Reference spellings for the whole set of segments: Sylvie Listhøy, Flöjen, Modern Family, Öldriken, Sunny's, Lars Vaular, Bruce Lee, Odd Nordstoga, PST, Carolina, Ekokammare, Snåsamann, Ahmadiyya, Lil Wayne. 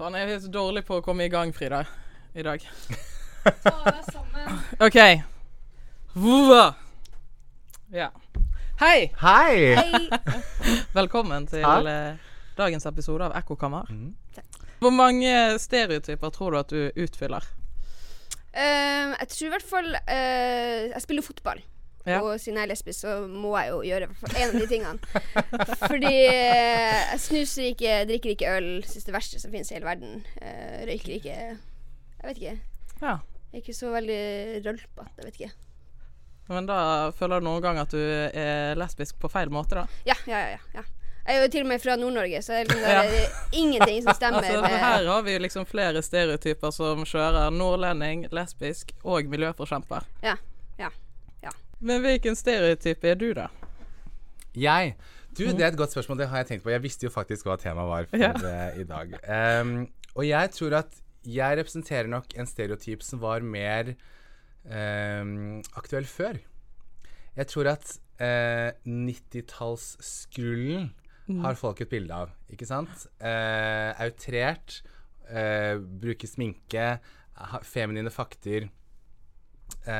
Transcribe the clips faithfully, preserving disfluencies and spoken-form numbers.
Fan, jag är så dålig på att komma igång Frida idag. Tala samman. Okej. Okay. Ja. Hej! Hej! Hej! Välkommen till ja. Dagens episode av Ekokammare. Mm. Tack. Hur många stereotyper tror du att du utfyller? Uh, jag tror i alla fall uh, jag spelar fotboll. Ja. Og siden jeg er lesbisk så må jeg jo gjøre en av de tingene fordi jeg snuser ikke, drikker ikke øl, synes det verste som finnes i hele verden, uh, røyker ikke, jeg vet ikke ja. Jeg er ikke så veldig rølpet, jeg vet ikke. Men da føler du noen gang at du er lesbisk på feil måte da? Ja, ja, ja, ja. Jeg er jo til og med fra Nord-Norge, så det er, liksom, det er ingenting som stemmer altså, med. Her har vi liksom flere stereotyper som kjører nordlending, lesbisk og miljøforkjemper. Ja, ja. Men vilken stereotyp är du då? Jag. Du, det är ett gott fråga, det har jag tänkt på. Jag visste ju faktiskt vad temat var för ja. Idag. Um, och jag tror att jag representerar nog en stereotyp som var mer um, aktuell för. Jag tror att uh, nittitalsskrullen mm. har folk ett bild av, inte sant? Uh, outrert, uh, brukar sminke, feminina faktor. Uh,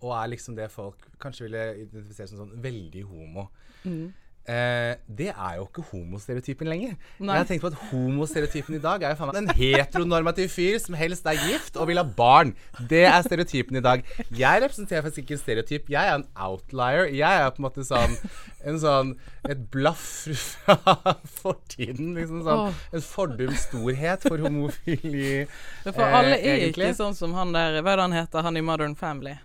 og er liksom det folk kanskje ville identifisere som sånn veldig homo mm. uh, det er jo ikke homostereotypen lenger. Nei. Jeg har tenkt på at homostereotypen i dag er jo faen meg en heteronormativ fyr som helst er gift og vil ha barn. Det er stereotypen i dag. Jeg representerer faktisk ikke en stereotyp. Jeg er en outlier. Jeg er på en måte sånn, en sånn et blaff fra fortiden liksom sånn, oh. en fordum storhet for homofili. For eh, alle er egentlig sånn som han der, hva er det han heter, han i Modern Family?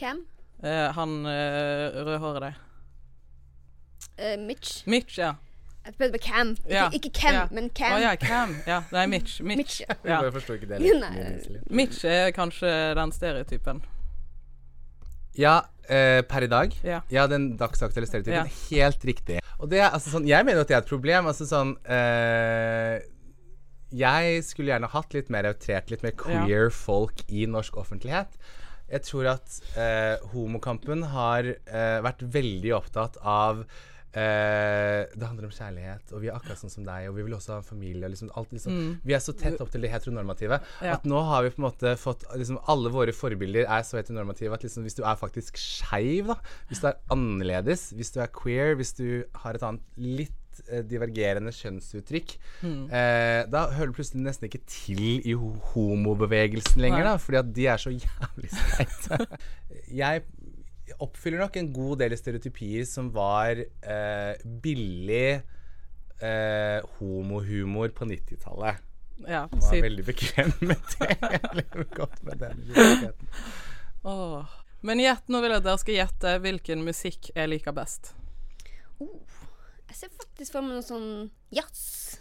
Hvem? Eh, han eh, rødhåret der. Uh, Mitch. Mitch, ja. Jeg prøvde på Cam. Ikke, ja. ikke Cam, ja. men Cam. Å ja, Cam. Ja, nei, Mitch. Mitch, Mitch ja. Ja. Jeg forstår ikke det litt. Mitch er kanskje den stereotypen. Ja, eh, per i dag. Ja, ja den dagsaktuelle stereotypen. Ja. Helt riktig. Og det er, altså sånn, jeg mener at det er et problem, altså sånn, eh, jeg skulle gjerne hatt litt mer outrert, litt mer queer ja. Folk i norsk offentlighet. Jeg tror at eh, homokampen har eh, vært veldig opptatt av Eh, det handler om kjærlighet, og vi er akkurat sånn som deg, og vi vil også ha en familie og liksom, alt, liksom. Mm. Vi er så tett opp til det heteronormative ja. At nå har vi på en måte fått liksom, alle våre forbilder er så heteronormative at liksom, hvis du er faktisk skeiv da, hvis du er annerledes, hvis du er queer, hvis du har et annet litt eh, divergerende kjønnsuttrykk mm. eh, da hører du plutselig nesten ikke til i homobevegelsen lenger da, fordi at de er så jævlig streite. Jeg oppfyller nok en god del stereotypier som var eh, billig eh, homohumor på nittiotalet. Ja, jeg var veldig bekvem med det. Jeg lever godt med den. Åh. Men gjett, nå vil jeg at dere skal gjette hvilken musikk jeg liker best. Oh, jeg ser faktisk for meg noe sånn jazz.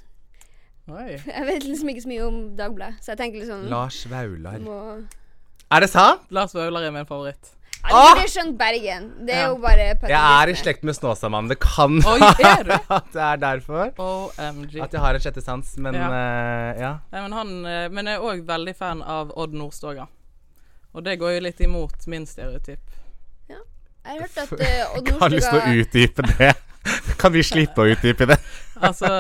Oi. Jeg vet liksom ikke så mye om Dagbladet, så jeg tenker liksom Lars Vaular. Må... Er det sant? Lars Vaular er min favoritt. Ah! Det er skjønt Bergen. Det er ja. Jo bare patriotisme. Jeg er i slekt med Snåsamann. Det kan være at det er derfor O M G. At jeg har et sjette sans. Men ja, uh, ja. ja men, han, men jeg er også veldig fan av Odd Nordstoga. Og det går jo litt imot min stereotyp. Ja. Jeg har hørt at uh, Odd Nordstoga Kan du stå utdype det? Kan vi slippe å utdype det? Altså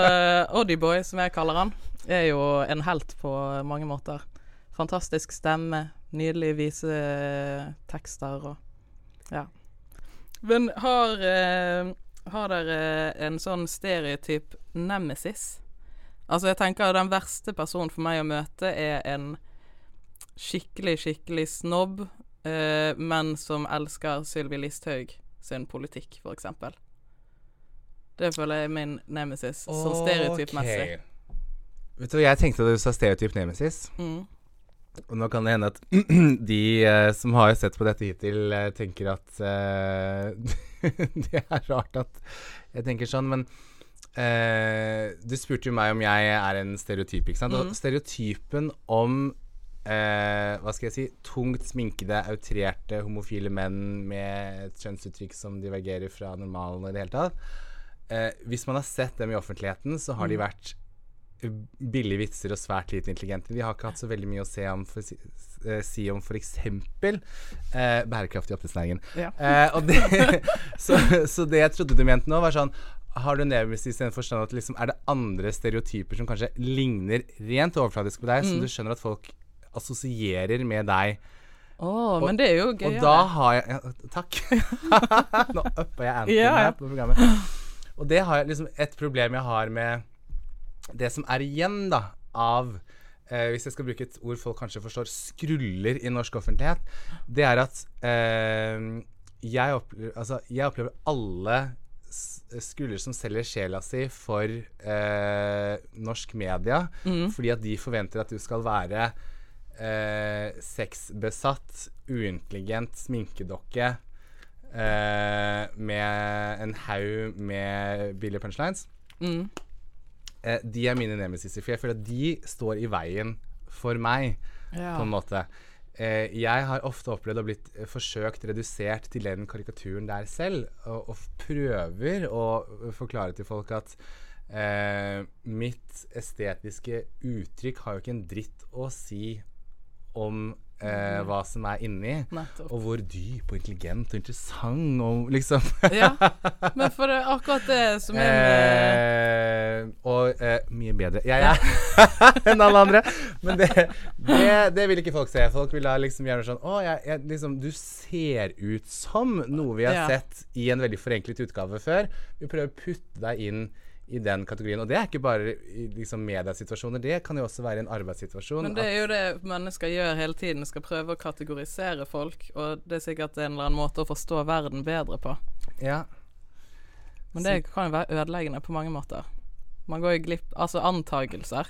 Oddieboy, som jeg kaller han, er jo en helt på mange måter. Fantastisk stemme, nydelige vise tekster og ja. Men har eh, har dere en sånn stereotyp nemesis? Altså jeg tenker den verste personen for meg å møte er en skikkelig, skikkelig snobb, eh, men som elsker Sylvie Listhøy sin politikk for eksempel. Det føler jeg er min nemesis, sånn stereotypmessig. Okay. Vet du, jeg tenkte at du sa stereotyp nemesis. Mm. Og nå kan det hende at de eh, som har sett på dette hittil eh, tenker at eh, det er rart at jeg tenker sånn, men eh, du spurte jo meg om jeg er en stereotyp, ikke sant? Mm. Og stereotypen om eh, hva skal jeg si, tungt sminkede, outrerte, homofile menn med et kjønnsuttrykk som divergerer fra normalen i det hele tatt. Eh, hvis man har sett dem i offentligheten, så har de vært billige vitser og svært lite intelligente. Vi har ikke hatt så veldig mye å se om for, si om for eksempel eh, bærekraftig oppdrettsnæringen ja. eh, og det så, så det jeg trodde du mente nå var sånn har du nevresi I stedet for sånn at liksom, er det andre stereotyper som kanskje ligner rent overfladisk på deg, mm. som du skjønner at folk assosierer med deg. Åh, oh, men det er jo gøy. Og da har jeg... Ja, takk. Nå øpper jeg Anthony yeah. her på programmet. Og det har jeg liksom et problem jeg har med det som er igjen da, av... Eh, hvis jeg skal bruke et ord folk kanskje forstår, skruller I norsk offentlighet, det er at eh, jeg, opplever, altså, jeg opplever alle skruller som selger sjela si for eh, norsk media, mm. fordi at de forventer at du skal være eh, sexbesatt, uintelligent sminkedokke eh, med en haug med billige punchlines. Mm. Eh, de er mine nemesiser, for jeg føler at de står I veien for meg ja. På en måte eh, jeg har ofte opplevd å blitt eh, forsøkt redusert til den karikaturen der selv og, og prøver å forklare til folk at eh, mitt estetiske uttrykk har jo ikke en dritt å si om eh, hva som er inni Nettopp. Og hvor dyp og intelligent og interessant og liksom ja, men for det, akkurat det som er med... eh, og eh, mye bedre jeg ja, ja. enn alle andre men det, det, det vil ikke folk se folk vil da liksom gjøre sånn å, jeg, jeg, liksom, du ser ut som noe vi har ja. Sett I en veldig forenklet utgave før vi prøver å putte deg inn I den kategorien, og det er ikke bare liksom mediesituasjoner, det kan jo også være en arbeidssituasjon. Men det er jo det mennesker gjør hele tiden, skal prøve å kategorisere folk, og det er sikkert en eller annen måte å forstå verden bedre på. Ja. Men det kan jo være ødeleggende på mange måter. Man går jo glipp, altså antagelser,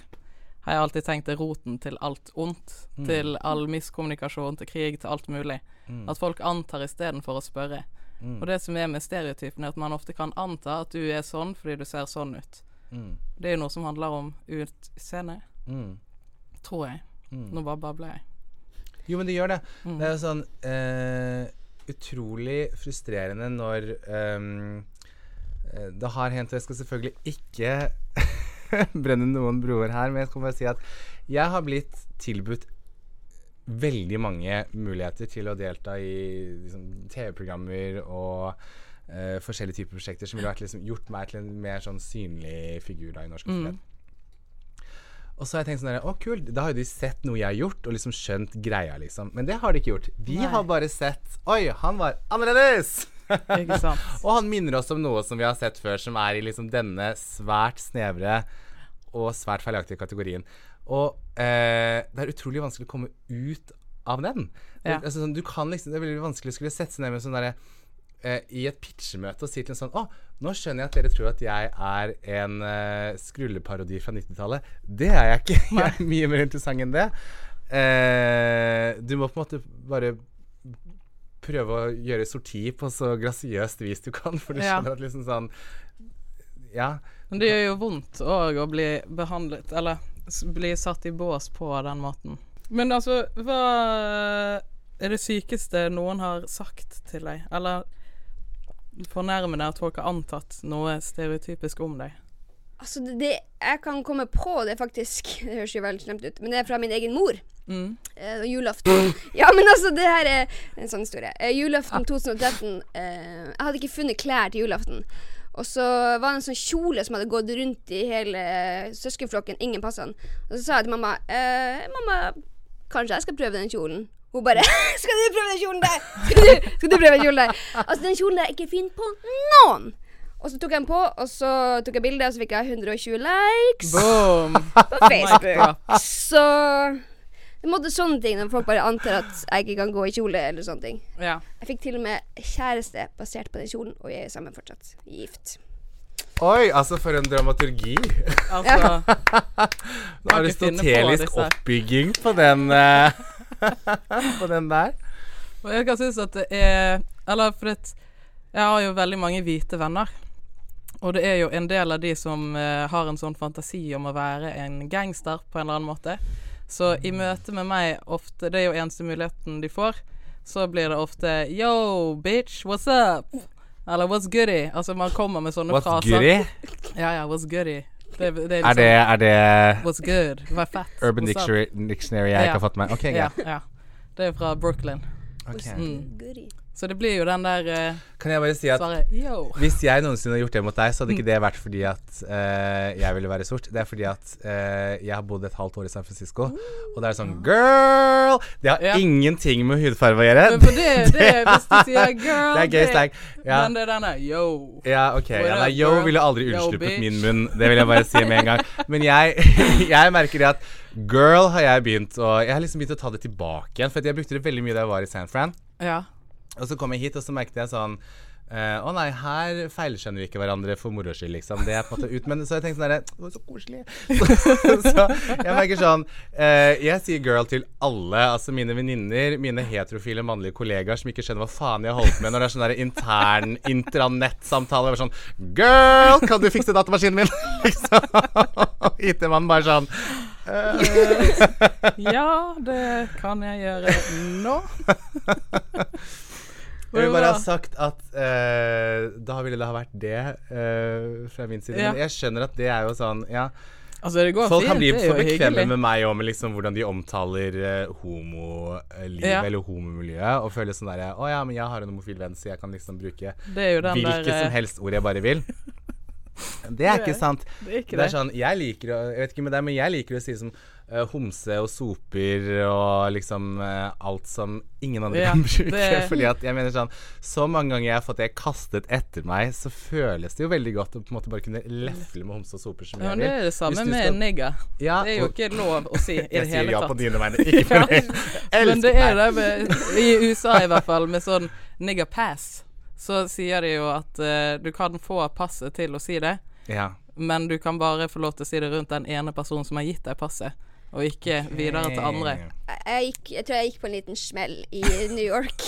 har jeg alltid tenkt er roten til alt ondt, mm. til all miskommunikasjon, til krig, til alt mulig. Mm. At folk antar I stedet for å spørre. Mm. Og det som er med stereotypen er at man ofte kan anta at du er sånn fordi du ser sånn ut mm. det er jo noe som handler om utseende mm. tror jeg mm. nå bare babler jeg jo men det gjør det mm. det er jo sånn eh, utrolig frustrerende når um, det har hendt og jeg skal selvfølgelig ikke brenne noen broer her men jeg skal bare si at jeg har blitt tilbudt veldig mange muligheter til å delta I liksom, TV-programmer og uh, forskjellige typer prosjekter som ville vært, liksom, gjort meg til en mer sånn synlig figur da, I norsk offentlighet. Mm. Og så har jeg tenkt sånn der, å kult, da har jo de sett noe jeg har gjort og liksom skjønt greia liksom. Men det har de ikke gjort. De Nei. Har bare sett, oi, han var annerledes! Ikke sant. og han minner oss om noe som vi har sett før som er I liksom denne svært snevre og svært feilaktige kategorien. Og eh, det er utrolig vanskelig å komme ut av den. Ja. Altså, sånn, du kan liksom, det er veldig vanskelig å skulle sette seg ned med sånn der, eh, I et pitchmøte og si til en sånn, å, nå skjønner jeg at dere tror at jeg er en eh, skrulleparodi fra nittitallet. Det er jeg ikke. Jeg er mye mer interessant enn det. Eh, du må på en måte bare prøve å gjøre sorti på så grasiøst vis du kan, for du skjønner ja. At liksom sånn, ja. Men det gjør jo vondt også å bli behandlet, eller... bli satt I bås på den måten. Men altså, hva er det sykeste noen har sagt til deg? Eller fornærmende at folk har antatt noe stereotypisk om deg? Altså, det, det jeg kan komme på det faktisk, det høres jo veldig slemt ut, men det er fra min egen mor. Mm. Uh, julaften. Ja, men altså, det her er en sånn historie. Uh, julaften tjue tretten, uh, jeg hadde ikke funnet klær til julaften. Og så var det en sånn kjole som hadde gått rundt I hele søskenflokken, ingen passet den. Og så sa jeg til mamma, eh, mamma, kanskje jeg skal prøve den kjolen? Hun bare, skal du prøve den kjolen der? Skal du, skal du prøve den kjolen der? Altså, den kjolen der er ikke fin på noen. Og så tok jeg den på, og så tok jeg bildet, og så fikk jeg hundre og tjue likes. Boom! På Facebook. Så det måtte sånne ting, når folk bare antar at jeg ikke kan gå I kjole eller sånne ting. Ja. Jeg fikk til og med kjæreste basert på den kjolen, og jeg er sammen fortsatt gift. Oi, altså for en dramaturgi. Altså, nå er det stotelisk på oppbygging på den, på den der. Og jeg kan synes at det er, eller for det, jeg har jo veldig mange hvite venner, og det er jo en del av de som har en sånn fantasi om å være en gangster på en eller annen måte. Så I møte med meg ofte, det er jo eneste muligheten de får, så blir det ofte «Yo, bitch, what's up?» eller «What's goody?» Altså man kommer med sånne what's fraser. «What's goody?» Ja, ja, «What's goody?» Det, det er, liksom, er, det, er det «What's good?» Hva er fett? Urban Dictionary, dictionary jeg ja. Ikke har fått med. Ok, ja. Ja, ja. Det er fra Brooklyn. Okay. Mm. Så det blir ju den där eh, Kan jag bara säga si att hvis jag någonsin har gjort det mot dig så hade inte det varit fördi att eh, jag ville vara sort. Det är fördi att eh, jag har bott ett halvt år i San Francisco och det är sån girl. Det har ja. Ingenting med hudfärg att göra. Men för det det visst du säger girl. Det är gay stack. Ja. Men det där är yo. Ja, okej. Okay. Ja, yo ville aldrig utsluppet min mun. Det vill jag bara säga si med en gång. Men jag jag märker det att girl har jag begynt och jag har liksom begynt att ta det tillbaka igen för att jag brukade det väldigt mycket där jag var i San Fran. Ja. Och så kom jag hit och så märkte jag sån eh och nej här feilskjønner vi ikke hverandre for moro skyld liksom. Det er på en måte ut men så jeg tenkte sånn der det var så koselig. Så jeg merker sånn eh jeg sier girl til alle, altså mine veninner, mine heterofile mannlige kollegaer som ikke skjønner hva faen jeg holdt med når det er sånn der intern intranett samtaler sånn girl, kan du fikse datamaskinen min? Liksom. Hittar man bare sånn ja, det kan jeg gjøre nå. Jeg vil bare ha sagt at uh, da ville det ha vært det uh, fra min side, ja. Men jeg skjønner at det er jo sånn ja. Altså, det går folk fint, kan bli så bekvemme med meg om liksom, hvordan de omtaler uh, homolivet ja. Eller homomiljøet og føler sånn der, åja, men jeg har en homofil venn så jeg kan liksom bruke hvilket der, som helst ord jeg bare vil. Det er ikke sant. Det er, ikke det. Det er sånn, jeg liker, jeg vet ikke med deg, men jeg liker å si som uh, homse og soper og liksom uh, alt som ingen andre ja, kan bruke. Det... Fordi at jeg mener sånn, så mange ganger jeg har fått det kastet etter meg, så føles det jo veldig godt å på en måte bare kunne lefle med homse og soper som ja, jeg vil. Ja, det er det samme skal... med nigga. Ja, det er jo og... ikke lov å si i det hele tatt. Jeg sier ja tatt. På dine vegne, ikke for deg. Men det er det med, i U S A i hvert fall, med sånn nigga pass. Så sier det jo at uh, du kan få passet til å si det, ja. Men du kan bare få lov til å si det rundt den ene personen som har gitt deg passet, og ikke videre til andre. Jeg, gikk, jeg tror jeg gikk på en liten smell i New York.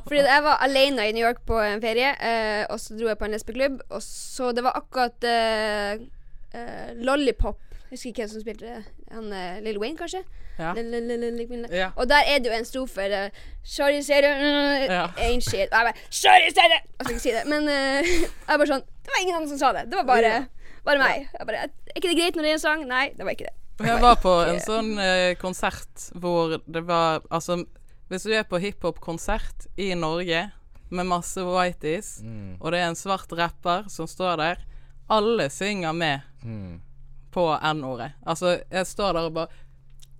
Fordi jeg var alene i New York på en ferie, uh, og så dro jeg på en lesbeklubb, og så det var akkurat uh, uh, Lollipop. Jeg husker ikke hvem som spilte det. Han, uh, Lil Wayne, kanskje? Ja. Ja. Og der er det jo en strofe der, sorry, ser du? Ja. Ain't shit. Og jeg bare, sorry, ser du? Jeg skal ikke si det, men uh, jeg bare sånn, det var ingen annen som sa det. Det var bare, bare meg. Jeg bare, er ikke det greit når det er en sang? Nei, det var ikke det. det var jeg var på en sånn uh, konsert hvor det var, altså, hvis du er på hiphop-konsert i Norge med masse whiteys, mm. og det er en svart rapper som står der, alle synger med. Mm. På N-ordet. Altså, jeg står der og bare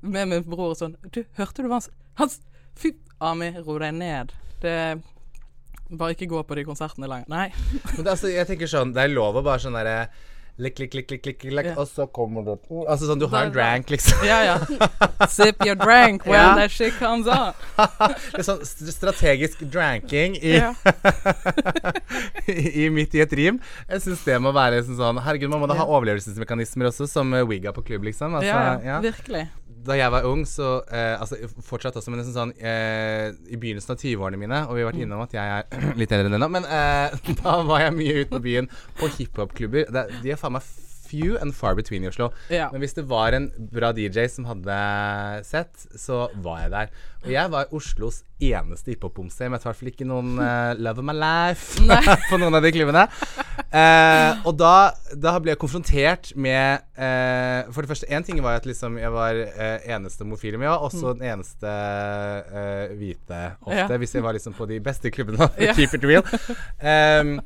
med min bror og sånn, du, hørte du hans? Hans, fy, Ami, ro deg ned. Det bare ikke gå på de konsertene lenger. Nei. Men det, altså, jeg tenker sånn, det er lov å bare sånn der, lik, lik, lik, lik, lik, lik, ja. Og så kommer det på. Altså sånn, du har en drank, liksom. Ja, ja. Sip your drank when ja. That shit comes on. Det er sånn strategisk dranking i, ja. I midt i et rim. Jeg synes det må være liksom sånn, herregud, man må da ha overlevelsesmekanismer også, som Wigga på klubb, liksom. Altså, ja, ja, ja, virkelig. Da jeg var ung, så eh, altså, fortsatt også, men liksom sånn, eh, i begynnelsen av tyve-årene mine, og vi har vært innom at jeg er litt eldre enn denne, men eh, da var jeg mye ute på byen på hiphop-klubber. Det, de er faen meg few and far between i Oslo. Ja. Men hvis det var en bra D J som hadde sett, så var jeg der. Og jeg var Oslos eneste hiphop-bomse, men jeg tar i hvert fall ikke noen eh, love of my life på noen av de klubbene. Eh, og da, da ble jeg konfrontert med eh, for det første, en ting var at liksom jeg var eh, eneste homofil, men jeg var også den eneste eh, hvite ofte, ja. Hvis jeg var liksom på de beste klubbene ja. Keep it real um,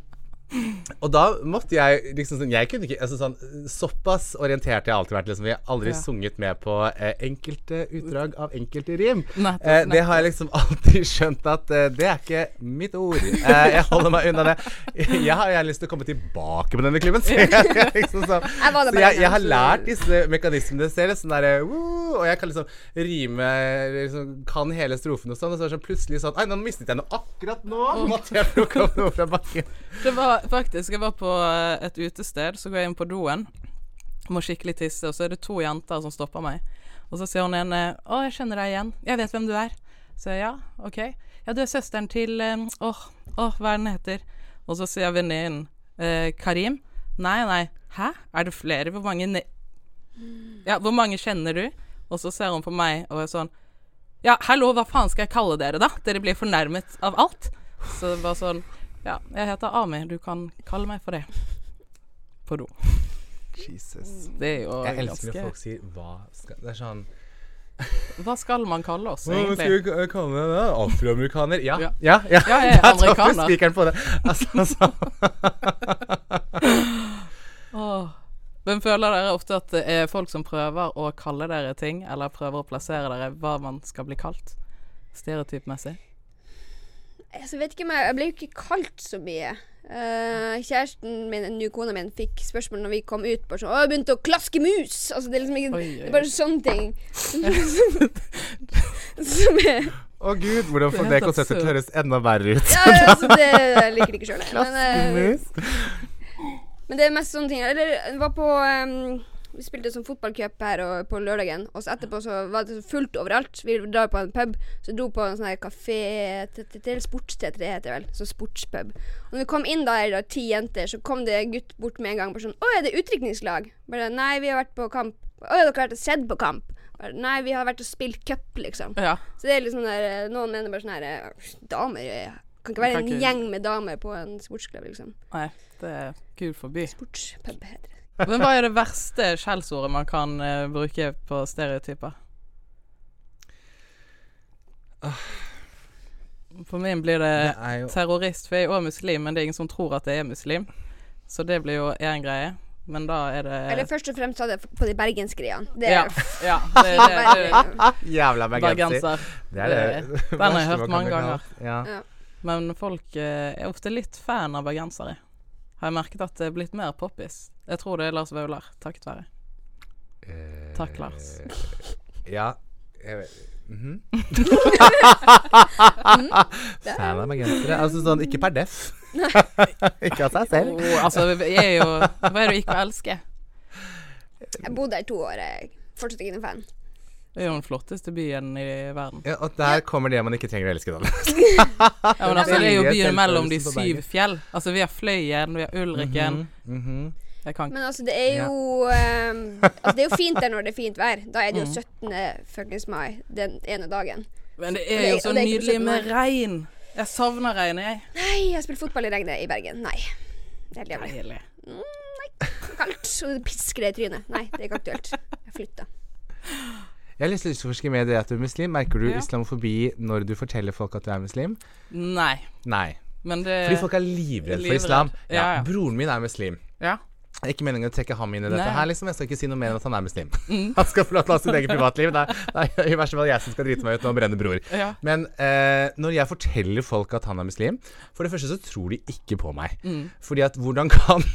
og da måtte jeg liksom sånn, jeg kunne ikke, altså sånn såpass orientert jeg har alltid vært liksom, jeg har aldri ja. Sunget med på eh, enkelte utdrag av enkelte rim nettopp, eh, det har jeg liksom alltid skjønt at eh, det er ikke mitt ord eh, jeg holder meg unna det jeg har jeg har lyst til å komme tilbake på denne klubben så jeg, liksom, sånn, jeg, så jeg, jeg har lært disse mekanismene selv sånn der, uh, og jeg kan liksom rime, liksom, kan hele strofen og sånn, og så er det sånn plutselig sånn, nei, nå mistet jeg noe akkurat nå måtte jeg plukke opp noe fra bakken det var faktisk, jeg var på et utested så går jeg inn på doen må skikkelig tisse, og så er det to jenter som stopper meg, og så sier hun en å, jeg kjenner deg igjen, jeg vet hvem du er så jeg, ja, ok, ja du er søsteren til åh, åh, hva er den heter og så sier venninnen eh, Karim, nei, nei, hæ? Er det flere? Hvor mange ne- ja, hvor mange kjenner du? Og så ser hun på meg og er sånn ja, hallo, hva faen skal jeg kalle dere da? Dere blir fornærmet av alt så det var sånn ja, jeg heter Ami, du kan kalle meg for det. På do. Jesus. Det er jo jeg elsker ganske... når folk sier, hva skal... Det er sånn, Vad ska man kalla oss egentligen? Vad ska vi kalla det? Afroamerikaner. Ja. Ja, ja. Ja, ja, ja, ja amerikaner. Spikaren på det. Alltså så. Åh. Men føler dere ofte at det er folk som prøver å kalle dere ting, eller prøver å plassere dere hva man skal bli kalt, stereotypmessig? Jeg vet ikke, men jeg ble jo ikke kalt så mye. Uh, kjæresten min, en ny kona min, fikk spørsmål når vi kom ut, bare sånn, «Åh, jeg begynte å klaske mus!» Altså, det er liksom ikke, oi, oi, oi. Det er bare sånne ting. Som er... Åh oh, Gud, hvordan får det konseptet til å høres enda verre ut? Ja, altså, det jeg liker ikke selv. Klaske mus? Uh, Men det er mest sånne ting. Eller var på um, vi spilte sånn fotballcup her og, på lørdagen, og så etterpå så var det fullt overalt. Vi drar på en pub, så dro på en sånn her kafé T T T, sports-T T T heter det vel, så sportspub. Og når vi kom inn da, her da, ti jenter, så kom det en gutt bort med en gang, bare sånn, «Åh, er det utdrikningslag?» Bare, «Nei, vi har vært på kamp». «Åh, dere har vært og sett på kamp?» Bare, «Nei, vi har vært og spilt cup, liksom». Ja. Så det er liksom der, noen mener bare sånn her, «Damer, ja, ja». Kan ikke være en gjeng med damer på en sportsklubb, liksom. Nei, det er kul forbi. Sportspub heter det. Men hva er det verste skjellsordet man kan uh, bruke på stereotyper? For min blir det, det jo... terrorist, for jeg er også muslim, men det er ingen som tror at jeg er muslim. Så det blir jo en greie. Men da er det... Eller først og fremst sa det på de bergenskreiene. Ja, ja, det er det. det. Jævla bergenser. Det er det. Den har jeg hørt mange ganger. Ja, ja. Men folk eh, er ofte litt fan av bergensere. Har jeg merket at det er blitt mer poppis. Jeg tror det er Lars Vaular, takket være. Eh, Takk, Lars. Ja, jeg vet. Mm-hmm. fan av bergensere. Altså sånn, ikke per def. ikke av seg selv. Oh, altså, jeg er jo... Hva er det du ikke elsker? Jeg bodde her to år, jeg fortsatt ikke en fan. Det er jo den flotteste byen i verden. Ja, og der kommer det man ikke trenger å elske da. ja, men altså, det er jo byen mellom de syv fjell. Altså, vi har Flöjen, vi har Öldriken. Mm-hmm, mm-hmm. Jeg kan ikke. Men altså, det er jo... Um, altså, det er jo fint der når det er fint vær. Da er det jo syttende mai, den ene dagen. Men det er jo så nydelig med regn. Jeg savner regn, jeg. Nei, jeg har spilt fotball i regnet i Bergen. Nei, det er helt jævlig. Mm, nei, kaldt. Og pisker det i trynet. Nei, det er ikke aktuelt. Jeg flytter. Jeg har lyst til å forske med det at du er muslim. Merker du ja. Islamofobi når du forteller folk at du er muslim? Nei. Nei. Men det... Fordi folk er livredde for islam. Ja, ja. Broren min er muslim. Ja. Det er ikke meningen å trekke ham inn i dette Nei. Her, liksom. Jeg skal ikke si noe mer enn at han er muslim. Mm. han skal få lov til å ha sitt eget privatliv. Det er i verste fall jeg som skal drite meg ut nå og brenne bror. Ja. Men eh, når jeg forteller folk at han er muslim, for det første så tror de ikke på meg. Mm. Fordi at hvordan kan...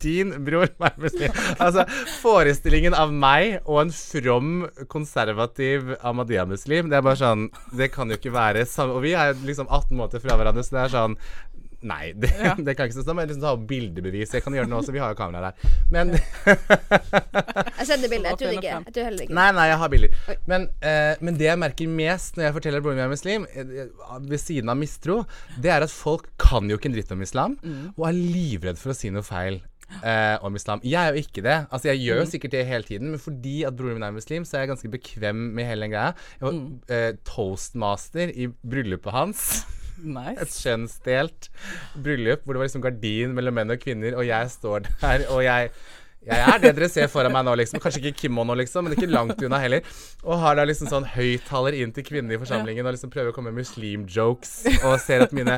din bror var muslim. Altså, forestillingen av meg og en from konservativ Ahmadiyya-muslim, det er bare sånn, det kan jo ikke være samme. Og vi er liksom atten måneder fra hverandre, så det er sånn, nei, det, ja. Det kan ikke stå sånn, men jeg liksom har bildebevis, jeg kan gjøre det nå, så vi har jo kamera der. Men... jeg sender bilder, jeg tror ikke, jeg tror heller ikke. Nei, nei, jeg har bilder. Men, eh, men det jeg merker mest når jeg forteller broren min er muslim, ved siden av mistro, det er at folk kan jo ikke en dritt om islam, mm. og er livredd for å si noe feil. Eh, om islam. Jeg er jo ikke det. Altså, jeg gjør jo sikkert det hele tiden, men fordi at broren min er muslim, så er jeg ganske bekvem med hele den greia. Jeg var mm. eh, toastmaster i bryllupet hans. Nice. Et kjønnsdelt bryllup, hvor det var liksom gardin mellom menn og kvinner, og jeg står der, og jeg... Jeg er det dere ser foran meg nå, liksom. Kanskje ikke kimono, liksom, men ikke langt unna heller. Og har da liksom sånn høyttaler inn til kvinner i forsamlingen og liksom prøver å komme med muslim-jokes og ser at mine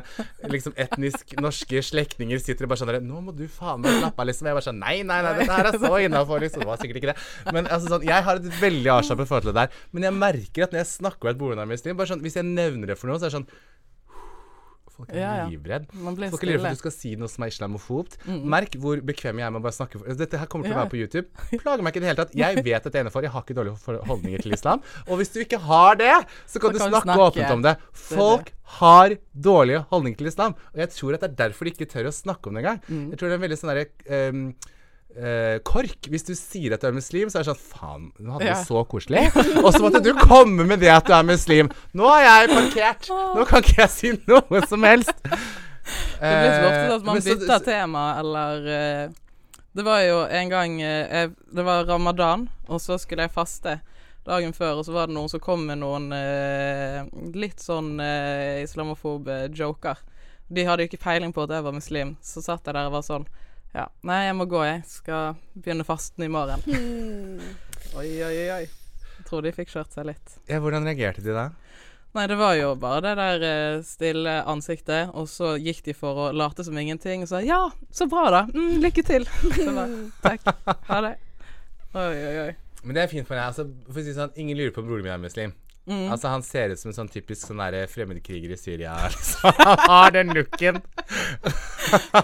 liksom etnisk norske slektinger sitter og bare sånn der, nå må du faen meg slappe av, liksom. Jeg bare sånn, nei, nei, nei, dette her er så innenfor, liksom. Det var sikkert ikke det. Men altså sånn, jeg har et veldig avslappet forhold til det der. Men jeg merker at når jeg snakker med et bordene av muslim, bare sånn, hvis jeg nevner det for noe, så er det sånn, folk er ja, ja. livredd. Folk er livredd for at du skal si noe som er islamofobt. Mm. Merk hvor bekvem jeg er med å bare snakke. For. Dette her kommer til å være på YouTube. Plager meg ikke det hele tatt. Jeg vet at det ene for, jeg har ikke dårlige holdninger til islam. Og hvis du ikke har det, så kan, så kan du snakke, snakke åpent om det. Folk det det. Har dårlige holdninger til islam. Og jeg tror at det er derfor de ikke tør å snakke om det engang. Mm. Jeg tror det er en veldig sånn der... Um, Uh, kork, hvis du sier at du er muslim så er det sånn, faen, nå hadde ja. Du så koselig og så måtte du komme med det at du er muslim, nå er jeg parkert, nå kan ikke jeg si noe som helst. Det blir så ofte at man så, bytter så, tema eller uh, det var jo en gang uh, jeg, det var ramadan og så skulle jeg faste dagen før og så var det noen som kom med noen uh, litt sånn uh, islamofobe joker, de hadde jo ikke peiling på at jeg var muslim, så satt jeg der og var sånn, ja, nei, jeg må gå, jeg skal begynne fasten i morgen. Hmm. Oi, oi, oi. Jeg tror de fikk kjørt seg litt. Ja, hvordan reagerte de da? Nei, det var jo bare det der eh, stille ansiktet, og så gikk de for å late som ingenting, og sa, ja, så bra da, mm, lykke til. Så da, takk, ha det. Oi, oi, oi. Men det er fint for meg, altså, for å si sånn, ingen lurer på broren min er muslim. Mm. Altså, han ser ut som en sånn typisk sånn der fremmedkriger i Syria, liksom. Han har den looken.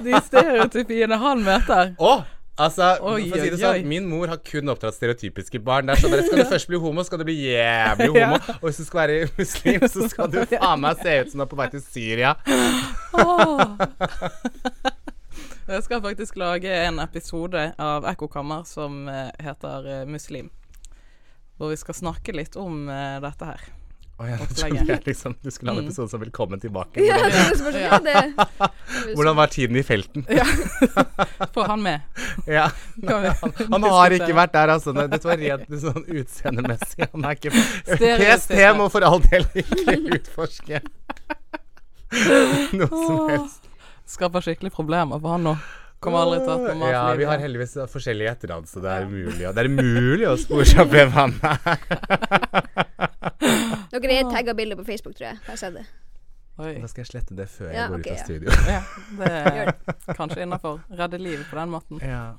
De stereotypiene han møter. Åh! Oh! Altså, oi, for å si det sånn, min mor har kun oppdratt stereotypiske barn. Det er sånn, skal du først bli homo, skal du bli jævlig homo. Og hvis du skal være muslim, så skal du faen meg se ut som du er på vei til Syria. Oh. Jeg skal faktisk lage en episode av Ekokammare som heter Muslim. Hvor vi skal snakke litt om dette her. Å oh, ja, det tror jeg liksom, du skulle ha en episode som velkommen tilbake. Ja, det er spørsmål, ja, det. Hvordan var tiden i felten? Ja, får han med. Ja, nei, han, han har ikke vært der, altså. Det var rent sånn utseendemessig. Han er ikke P S T må for all del ikke utforske noe som helst. Skaper skikkelig problemer for han nå. Kommer aldri til at man. Ja, vi har heldigvis forskjellige etternavn, så det er mulig. Det er mulig å spore seg hvem han er. Dere er tagget bilder på Facebook, tror jeg. Har jeg sett det? Oi. Da skal jeg slette det før ja, jeg går okay, ut av studio. Ja, det er kanskje innenfor. Redde livet på den måten. Ja.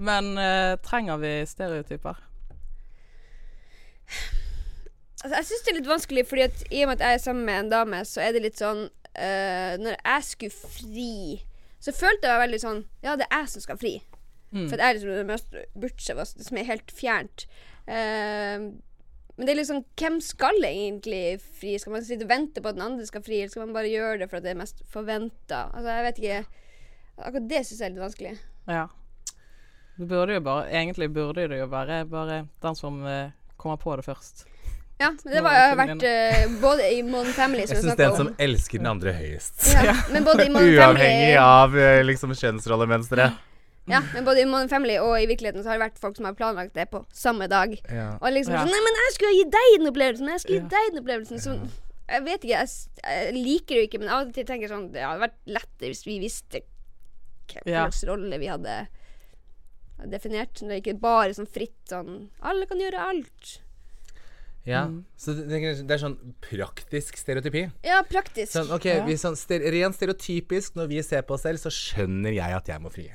Men uh, trenger vi stereotyper? Altså, jeg synes det er litt vanskelig, fordi at, i og med at jeg er sammen med en dame, så er det litt sånn, uh, når jeg skulle fri, så følte jeg veldig sånn, ja, det er jeg som skal fri. Mm. For det er liksom det mest bortsett, det som er helt fjernt. Uh, Men det er liksom, hvem skal egentlig fri? Skal man sitte og vente på at den andre skal fri, eller skal man bare gjøre det for at det er mest forventet? Altså, jeg vet ikke. Akkurat det synes jeg er litt vanskelig. Ja. Det burde jo bare, egentlig burde det jo være bare den som eh, kommer på det først. Ja, men det var jeg har vært eh, både i Modern Family, som jeg synes den som om. Elsker den andre høyest. Ja, men både i Modern Family. Uavhengig av eh, liksom kjønnsrollemønstret. Ja, men både i Modern Family og i virkeligheten så har det vært folk som har planlagt det på samme dag. Ja. Og liksom sånn, nei, men jeg skulle gi deg den opplevelsen, jeg skulle gi ja. deg den opplevelsen. Så jeg vet ikke, jeg, jeg liker det ikke, men av og til tenker jeg sånn, det hadde vært lettere hvis vi visste hva ja. slags rolle vi hadde definert. Det er ikke bare sånn fritt, sånn, alle kan gjøre alt. Ja, mm. så det, det er sånn praktisk stereotypi. Ja, praktisk. Sånn, ok, ja. Vi sånn ster, ren stereotypisk, når vi ser på oss selv, så skjønner jeg at jeg må fri.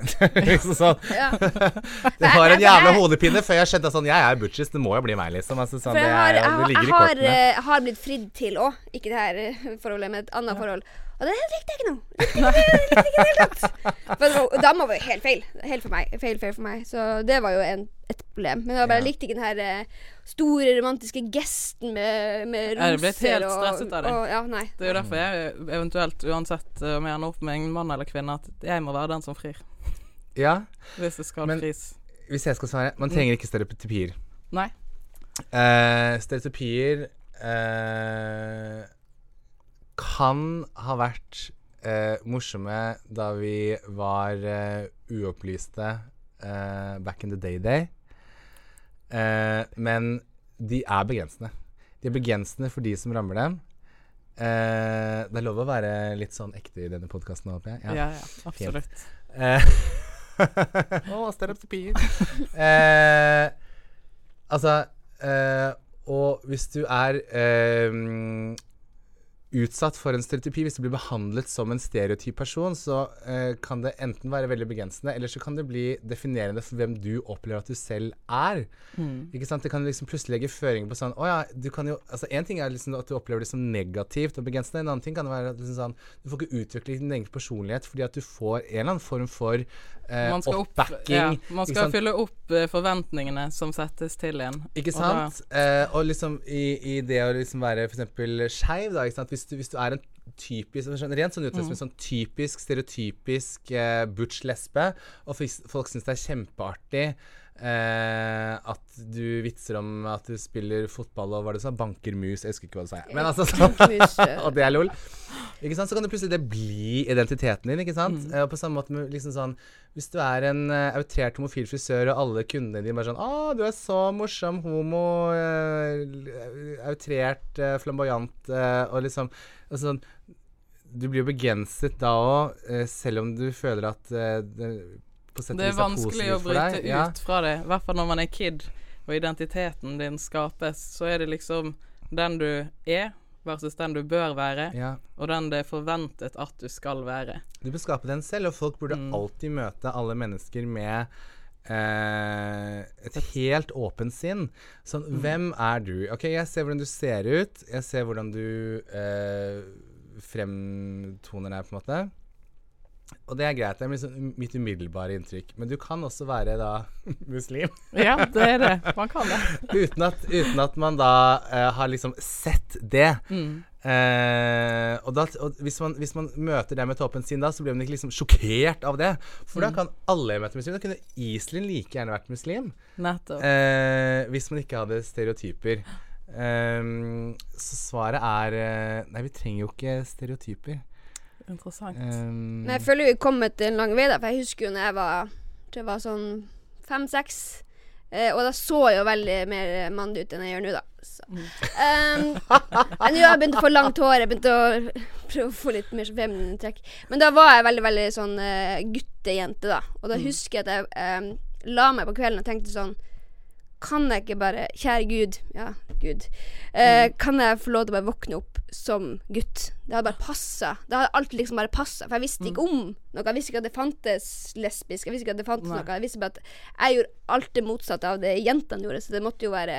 liksom sånn. Ja. Det var en jævla hodepinne før jeg skjønte sånn, jeg er butchist, det må jo bli meg, liksom. Altså, sånn, jeg har, det, er, det ligger i kortene. Jeg har, har blitt fridd til også, ikke det her forholdet, men et annet ja. forhold. Og det likte jeg ikke noe. Det likte jeg ikke helt godt. For da var det helt feil. Helt for meg. Feil, feil for meg. Så det var jo en, et problem. Men jeg bare ja. likte ikke den her store romantiske gesten med, med roser. Jeg ble helt stresset av det. Og, ja, nei. Det er jo derfor jeg eventuelt, uansett om jeg er opp med en mann eller kvinne, at jeg må være den som frir. Ja. Hvis det skal fris. Hvis jeg skal svare, man trenger ikke stereotypier. Nei. Uh, stereotypier... Uh, kan ha vært eh, morsomme da vi var eh, uopplyste eh, back in the day day. Eh, men de er begrensende. De er begrensende for de som rammer dem. Eh, det er lov å være litt sånn ekte i denne podcasten, håper jeg. Ja, ja, ja absolutt. Eh, Åh, stereotypier. eh, altså, eh, og hvis du er... Eh, utsatt for en stereotypi, hvis du blir behandlet som en stereotyp person, så uh, kan det enten være veldig begrensende, eller så kan det bli definerende for hvem du opplever at du selv er. Mm. Ikke sant? Det kan liksom plutselig legge føringer på sånn, åja, du kan jo, altså en ting er liksom at du opplever det som negativt og begrensende, en annen ting kan det være at liksom sånn, du får ikke utvikle din egen personlighet, fordi at du får en eller annen form for uh, oppbacking. Ja, man skal fylle opp uh, forventningene som settes til en. Ikke sant? Og, da, uh, og liksom i, i det å liksom være for eksempel skeiv da, ikke sant? Hvis du, hvis du er en typisk, rent sånn utløs, mm. sånn typisk, stereotypisk eh, butch-lesbe, og folk synes det er kjempeartig eh, at du vitser om at du spiller fotball, og hva det sa, banker mus, jeg husker ikke hva du sa, jeg. Men altså, så, og det er lol. Ikke sant? Så kan det plutselig det bli identiteten din, ikke sant? Mm. Og på samme måte, liksom sånn, hvis du er en uh, outrert homofil frisør, og alle kundene dine bare sånn, ah, du er så morsom, homo, uh, outrert, uh, flamboyant, uh, og liksom, og sånn, du blir jo begrenset da også, uh, selv om du føler at uh, det, på sett og vis er positivt for deg. Det er vanskelig å bryte ut ja. fra det, i hvert fall når man er kid. och identiteten din skapes, så är det liksom den du är versus den du bör vara ja. Och den det är förväntat att du ska vara. Du beskapar den själv och folk borde mm. alltid möta alla människor med Eh, et helt åpent sinn. Sånn, mm. hvem er du? Ok, jeg ser hvordan du ser ut, jeg ser hvordan du eh, fremtoner deg på en måte, og det er greit, det er liksom mitt umiddelbare inntrykk, men du kan også være da muslim. Ja, det er det, man kan det. uten, at, uten at man da eh, har liksom sett det. Mm. Eh, og, da, og hvis, man, hvis man møter det med toppen sin da, så blir man ikke liksom sjokkert av det, for mm. da kan alle møte muslim. Da kunne Iselin like gjerne vært muslim eh, hvis man ikke hadde stereotyper eh, så svaret er nei, vi trenger jo ikke stereotyper. Interessant. um, Jeg føler vi kommet en lang vei da, for jeg husker jo når jeg var, det var sånn fem seks Eh, og da så jeg jo veldig mer mann ut enn jeg gjør nå da. Um, men nå har jeg begynt å få langt hår, jeg begynte å prøve å få litt mer feminine trekk. Men da var jeg veldig, veldig sånn uh, guttejente da. Og da husker jeg at jeg um, la meg på kvelden og tenkte sånn, kan jeg ikke bare, kjære Gud, ja, Gud, uh, kan jeg få lov til å bare våkne opp som gutt? Det hadde bare passet. Det hadde alltid liksom bare passet, for jeg visste ikke om noe. Jeg visste ikke at det fantes lesbisk, jeg visste ikke at det fantes Nei. Noe. Jeg visste bare at jeg gjorde alt det motsatte av det jentene gjorde, så det måtte jo være,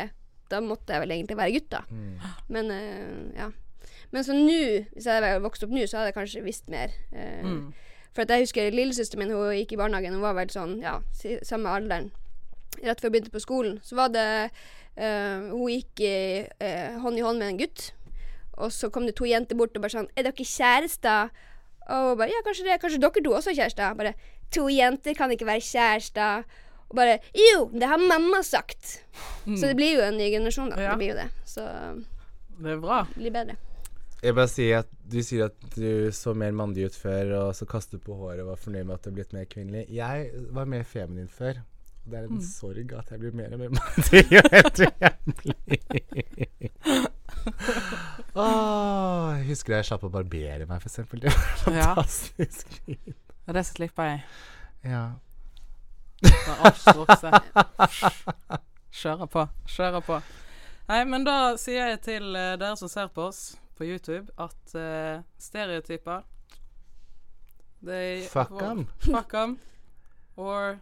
da måtte jeg vel egentlig være gutt da. Mm. Men, uh, ja. Men så nå, hvis jeg hadde vokst opp nå, så hadde jeg kanskje visst mer. Uh, mm. For at jeg husker lillesøsteren min, hun gikk i barnehagen, hun var vel sånn, ja, samme alderen. Rett før jeg begynte på skolen, så var det uh, hun gikk uh, hånd i hånd med en gutt, og så kom det to jenter bort og bare sånn, er dere kjærester? Og bare, ja, kanskje det, kanskje dere to også er kjærester? Bare, to jenter kan ikke være kjærester. Og bare, jo, det har mamma sagt. Mm. Så det blir jo en ny generasjon da, ja. Det blir jo det. Så det er bra. Det blir bedre. Jeg bare sier at du sier at du så mer mandig ut før, og så kastet på håret og var fornøyd med at det har blitt mer kvinnelig. Jeg var mer feminin før. Det er en mm. sorg at jeg blir mer og mer mandig og helt jævlig. Åh, jeg husker jeg slapp å barbere meg for eksempel. Det var fantastisk. Ja. Og det slipper jeg. Ja. Kjører på, kjører på. Nei, men da sier jeg til dere som ser på oss på YouTube at uh, stereotyper they, Fuck them. Fuck them. Or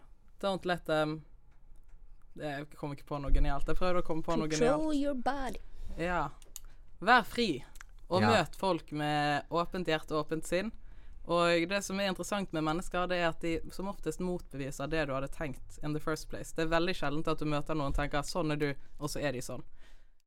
don't let them. Jeg kommer ikke på noe genialt. Jeg prøver å komme på noe genialt. Control your body. Ja. Vær fri. Og ja. Møt folk med åpent hjerte og åpent sinn. Og det som er interessant med mennesker, det er at de som oftest motbeviser det du hadde tenkt in the first place. Det er veldig sjeldent at du møter noen og tenker, sånn er du, og så er de sånn.